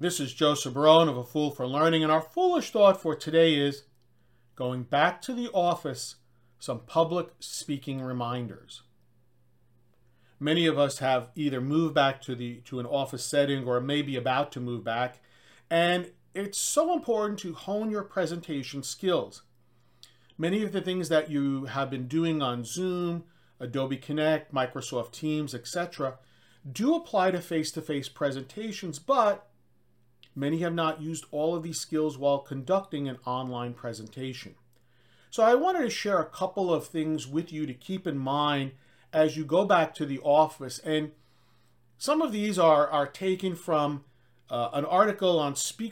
This is Joseph Barone of A Fool for Learning, and our foolish thought for today is going back to the office, some public speaking reminders. Many of us have either moved back to an office setting or maybe about to move back, and it's so important to hone your presentation skills. Many of the things that you have been doing on Zoom, Adobe Connect, Microsoft Teams, etc., do apply to face-to-face presentations, but many have not used all of these skills while conducting an online presentation. So I wanted to share a couple of things with you to keep in mind as you go back to the office. And some of these are taken from an article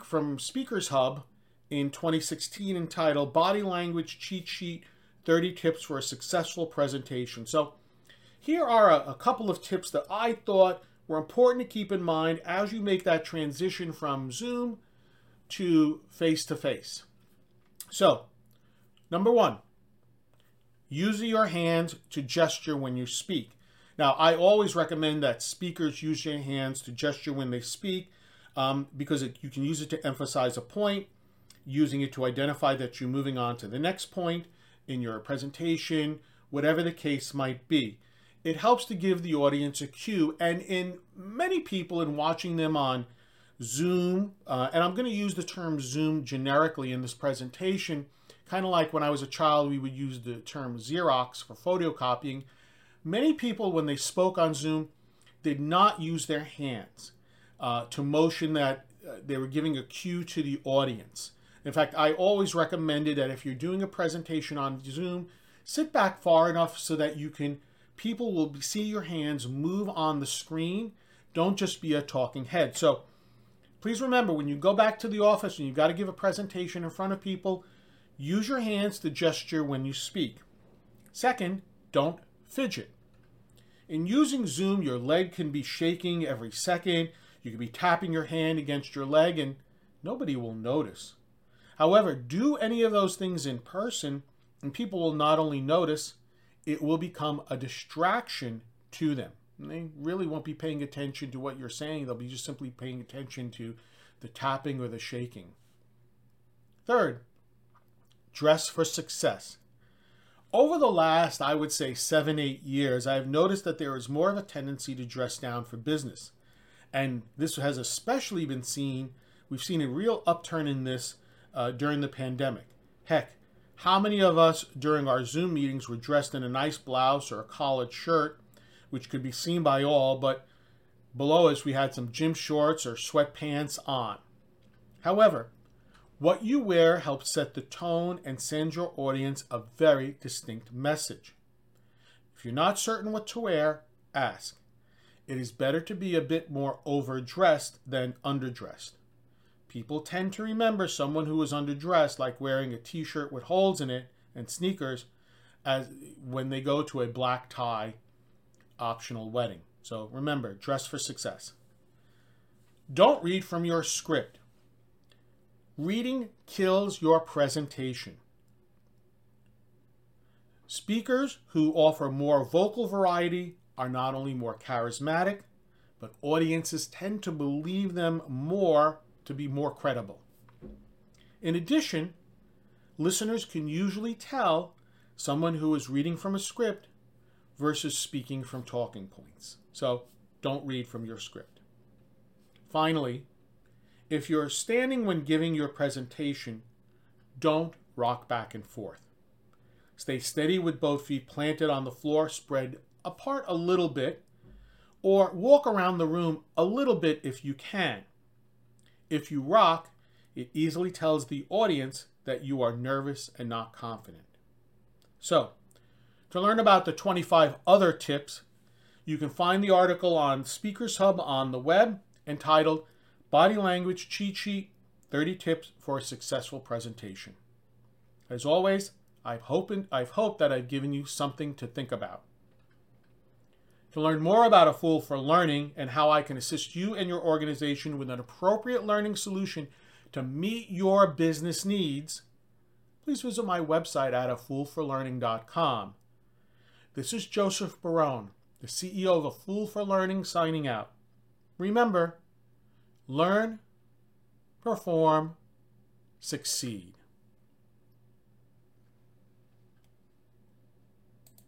from Speakers Hub in 2016 entitled Body Language Cheat Sheet, 30 Tips for a Successful Presentation. So here are a couple of tips that I thought were important to keep in mind as you make that transition from Zoom to face-to-face. So, number one, use your hands to gesture when you speak. Now, I always recommend that speakers use their hands to gesture when they speak because you can use it to emphasize a point, using it to identify that you're moving on to the next point in your presentation, whatever the case might be. It helps to give the audience a cue, and in many people in watching them on Zoom, and I'm going to use the term Zoom generically in this presentation, kind of like when I was a child we would use the term Xerox for photocopying. Many people, when they spoke on Zoom, did not use their hands to motion that they were giving a cue to the audience. In fact, I always recommended that if you're doing a presentation on Zoom, sit back far enough so that people will see your hands move on the screen. Don't just be a talking head. So please remember, when you go back to the office and you've got to give a presentation in front of people, use your hands to gesture when you speak. Second, don't fidget. In using Zoom, your leg can be shaking every second. You can be tapping your hand against your leg and nobody will notice. However, do any of those things in person and people will not only notice, it will become a distraction to them. And they really won't be paying attention to what you're saying. They'll be just simply paying attention to the tapping or the shaking. Third, dress for success. Over the last, I would say, 7-8 years, I have noticed that there is more of a tendency to dress down for business. And this has especially been seen. We've seen a real upturn in this during the pandemic. Heck, how many of us during our Zoom meetings were dressed in a nice blouse or a collared shirt, which could be seen by all, but below us we had some gym shorts or sweatpants on. However, what you wear helps set the tone and send your audience a very distinct message. If you're not certain what to wear, ask. It is better to be a bit more overdressed than underdressed. People tend to remember someone who is underdressed, like wearing a t-shirt with holes in it and sneakers, as when they go to a black tie optional wedding. So remember, dress for success. Don't read from your script. Reading kills your presentation. Speakers who offer more vocal variety are not only more charismatic, but audiences tend to believe them more to be more credible. In addition, listeners can usually tell someone who is reading from a script versus speaking from talking points. So don't read from your script. Finally, if you're standing when giving your presentation, don't rock back and forth. Stay steady with both feet planted on the floor, spread apart a little bit, or walk around the room a little bit if you can. If you rock, it easily tells the audience that you are nervous and not confident. So, to learn about the 25 other tips, you can find the article on Speakers Hub on the web entitled Body Language Cheat Sheet, 30 Tips for a Successful Presentation. As always, I've hoped that I've given you something to think about. To learn more about A Fool for Learning and how I can assist you and your organization with an appropriate learning solution to meet your business needs, please visit my website at afoolforlearning.com. This is Joseph Barone, the CEO of A Fool for Learning, signing out. Remember, learn, perform, succeed.